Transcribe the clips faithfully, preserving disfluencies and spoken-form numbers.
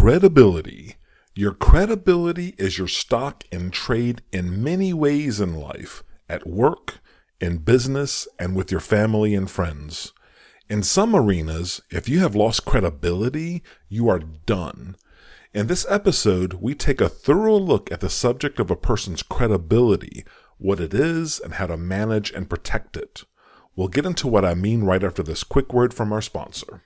credibility. Your credibility is your stock in trade in many ways in life, at work, in business, and with your family and friends. In some arenas, if you have lost credibility, you are done. In this episode, we take a thorough look at the subject of a person's credibility, what it is, and how to manage and protect it. We'll get into what I mean right after this quick word from our sponsor.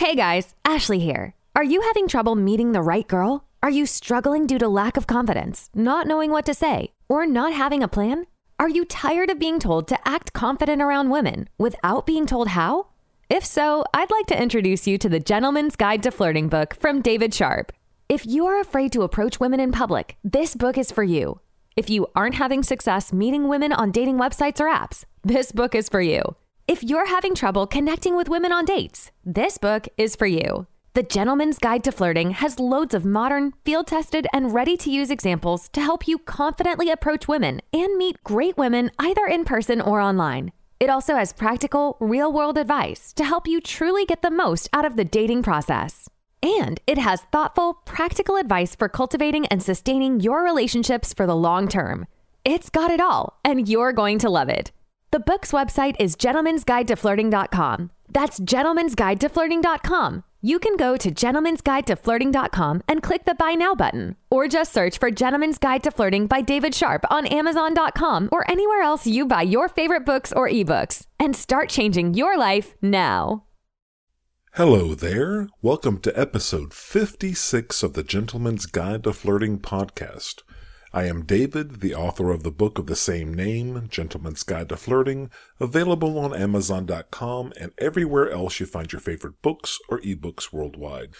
Hey guys, Ashley here. Are you having trouble meeting the right girl? Are you struggling due to lack of confidence, not knowing what to say, or not having a plan? Are you tired of being told to act confident around women without being told how? If so, I'd like to introduce you to the Gentlemen's Guide to Flirting book from David Sharp. If you are afraid to approach women in public, this book is for you. If you aren't having success meeting women on dating websites or apps, this book is for you. If you're having trouble connecting with women on dates, this book is for you. The Gentleman's Guide to Flirting has loads of modern, field-tested, and ready-to-use examples to help you confidently approach women and meet great women either in person or online. It also has practical, real-world advice to help you truly get the most out of the dating process. And it has thoughtful, practical advice for cultivating and sustaining your relationships for the long term. It's got it all, and you're going to love it. The book's website is gentlemen's guide to flirting dot com. That's gentlemen's guide to flirting dot com. You can go to gentlemen's guide to flirting dot com and click the Buy Now button, or just search for Gentleman's Guide to Flirting by David Sharp on amazon dot com or anywhere else you buy your favorite books or ebooks, and start changing your life now. Hello there. Welcome to episode fifty-six of the Gentleman's Guide to Flirting podcast. I am David, the author of the book of the same name, Gentleman's Guide to Flirting, available on amazon dot com and everywhere else you find your favorite books or ebooks worldwide.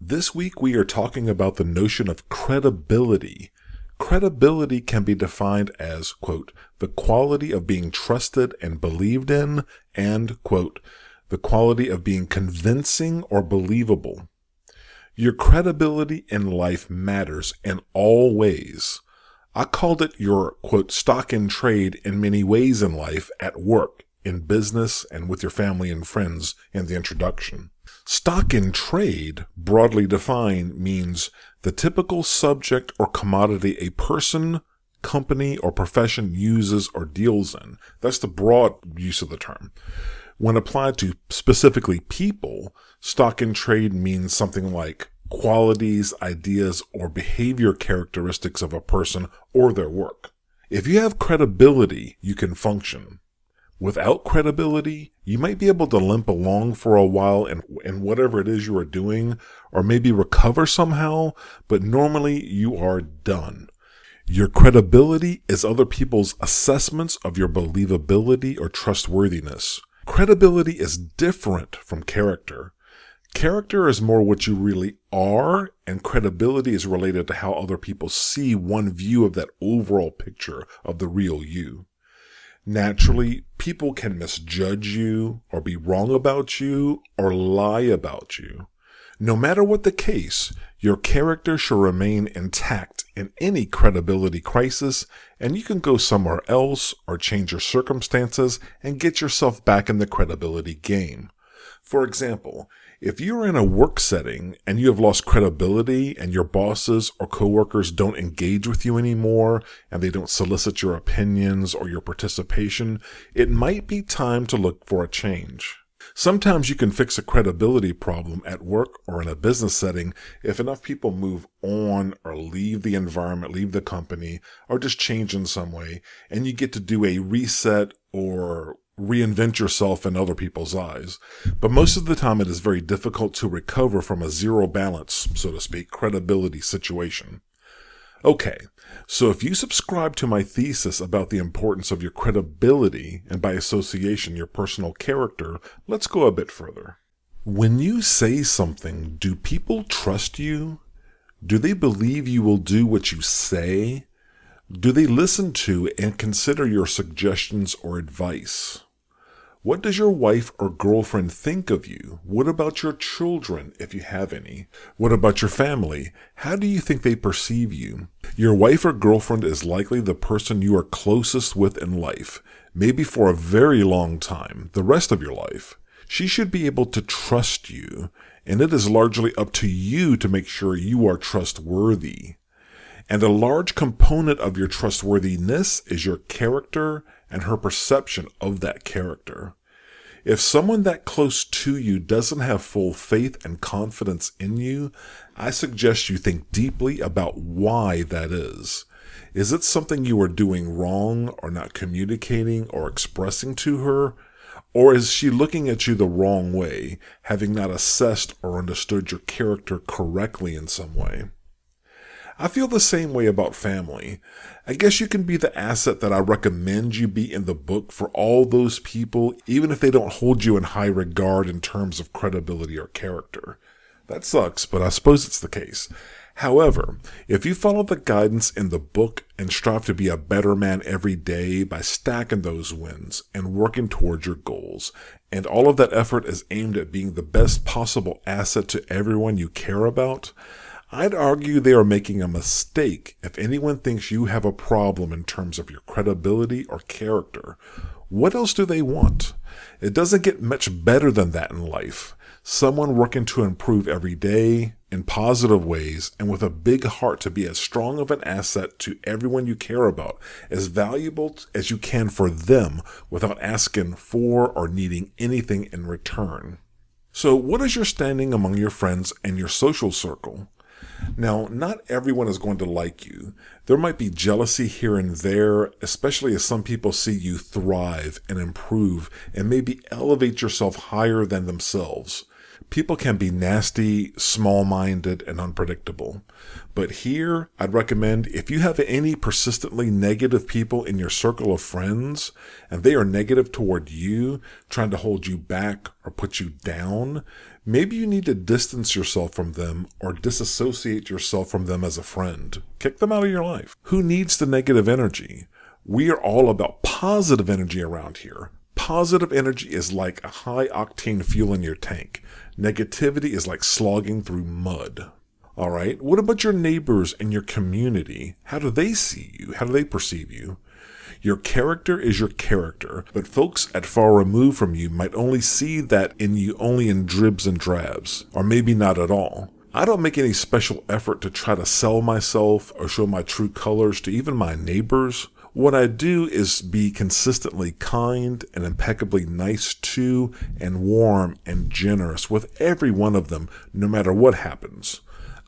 This week we are talking about the notion of credibility. Credibility can be defined as, quote, the quality of being trusted and believed in, and, quote, the quality of being convincing or believable. Your credibility in life matters in all ways. I called it your, quote, stock in trade in many ways in life, at work, in business, and with your family and friends in the introduction. Stock in trade, broadly defined, means the typical subject or commodity a person, company, or profession uses or deals in. That's the broad use of the term. When applied to specifically people, stock in trade means something like qualities, ideas, or behavior characteristics of a person or their work. If you have credibility, you can function. Without credibility, you might be able to limp along for a while in, in whatever it is you are doing, or maybe recover somehow, but normally you are done. Your credibility is other people's assessments of your believability or trustworthiness. Credibility is different from character. Character is more what you really are, and credibility is related to how other people see one view of that overall picture of the real you. Naturally, people can misjudge you, or be wrong about you, or lie about you. No matter what the case, your character should remain intact in any credibility crisis, and you can go somewhere else or change your circumstances and get yourself back in the credibility game. For example, if you're in a work setting and you have lost credibility and your bosses or coworkers don't engage with you anymore and they don't solicit your opinions or your participation, it might be time to look for a change. Sometimes you can fix a credibility problem at work or in a business setting if enough people move on or leave the environment, leave the company, or just change in some way, and you get to do a reset or reinvent yourself in other people's eyes. But most of the time it is very difficult to recover from a zero balance, so to speak, credibility situation. Okay, so if you subscribe to my thesis about the importance of your credibility and by association your personal character, let's go a bit further. When you say something, do people trust you? Do they believe you will do what you say? Do they listen to and consider your suggestions or advice? What does your wife or girlfriend think of you? What about your children, if you have any? What about your family? How do you think they perceive you? Your wife or girlfriend is likely the person you are closest with in life, maybe for a very long time, the rest of your life. She should be able to trust you, and it is largely up to you to make sure you are trustworthy. And a large component of your trustworthiness is your character and her perception of that character. If someone that close to you doesn't have full faith and confidence in you, I suggest you think deeply about why that is. Is it something you are doing wrong or not communicating or expressing to her? Or is she looking at you the wrong way, having not assessed or understood your character correctly in some way? I feel the same way about family. I guess you can be the asset that I recommend you be in the book for all those people, even if they don't hold you in high regard in terms of credibility or character. That sucks, but I suppose it's the case. However, if you follow the guidance in the book and strive to be a better man every day by stacking those wins and working towards your goals, and all of that effort is aimed at being the best possible asset to everyone you care about, I'd argue they are making a mistake if anyone thinks you have a problem in terms of your credibility or character. What else do they want? It doesn't get much better than that in life. Someone working to improve every day, in positive ways, and with a big heart to be as strong of an asset to everyone you care about, as valuable as you can for them without asking for or needing anything in return. So what is your standing among your friends and your social circle? Now, not everyone is going to like you. There might be jealousy here and there, especially as some people see you thrive and improve and maybe elevate yourself higher than themselves. People can be nasty, small-minded, and unpredictable. But here, I'd recommend if you have any persistently negative people in your circle of friends, and they are negative toward you, trying to hold you back or put you down, maybe you need to distance yourself from them or disassociate yourself from them as a friend. Kick them out of your life. Who needs the negative energy? We are all about positive energy around here. Positive energy is like a high-octane fuel in your tank. Negativity is like slogging through mud. All right, what about your neighbors and your community? How do they see you? How do they perceive you? Your character is your character, but folks at far removed from you might only see that in you only in dribs and drabs, or maybe not at all. I don't make any special effort to try to sell myself or show my true colors to even my neighbors. What I do is be consistently kind and impeccably nice to and warm and generous with every one of them, no matter what happens.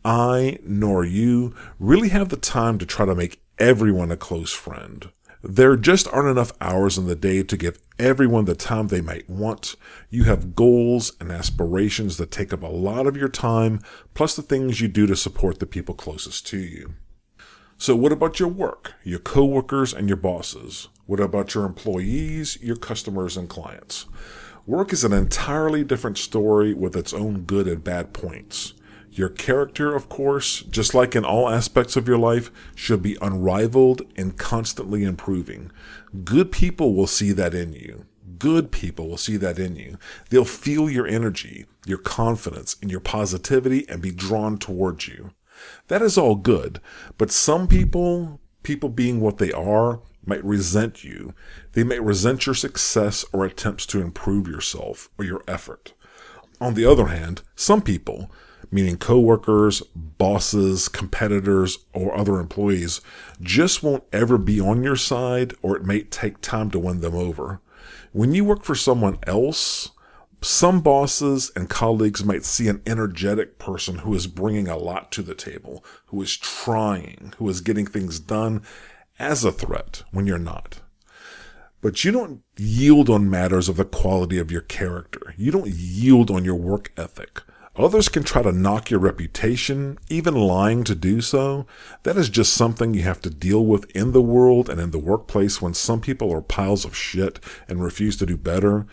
I, nor you, really have the time to try to make everyone a close friend. There just aren't enough hours in the day to give everyone the time they might want. You have goals and aspirations that take up a lot of your time, plus the things you do to support the people closest to you. So what about your work, your coworkers, and your bosses? What about your employees, your customers, and clients? Work is an entirely different story with its own good and bad points. Your character, of course, just like in all aspects of your life, should be unrivaled and constantly improving. Good people will see that in you. Good people will see that in you. They'll feel your energy, your confidence, and your positivity and be drawn towards you. That is all good, but some people, people being what they are, might resent you. They may resent your success or attempts to improve yourself or your effort. On the other hand, some people, meaning coworkers, bosses, competitors, or other employees, just won't ever be on your side, or it may take time to win them over. When you work for someone else, some bosses and colleagues might see an energetic person who is bringing a lot to the table, who is trying, who is getting things done, as a threat when you're not. But you don't yield on matters of the quality of your character. You don't yield on your work ethic. Others can try to knock your reputation, even lying to do so. That is just something you have to deal with in the world and in the workplace when some people are piles of shit and refuse to do better.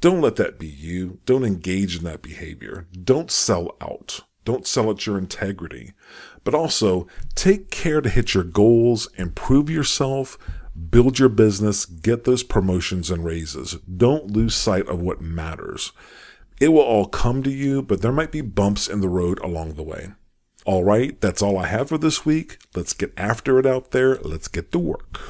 Don't let that be you. Don't engage in that behavior. Don't sell out. Don't sell out your integrity. But also, take care to hit your goals, improve yourself, Build your business, get those promotions and raises. Don't lose sight of what matters. It will all come to you, but there might be bumps in the road along the way. All right, that's all I have for this week. Let's get after it out there. Let's get to work.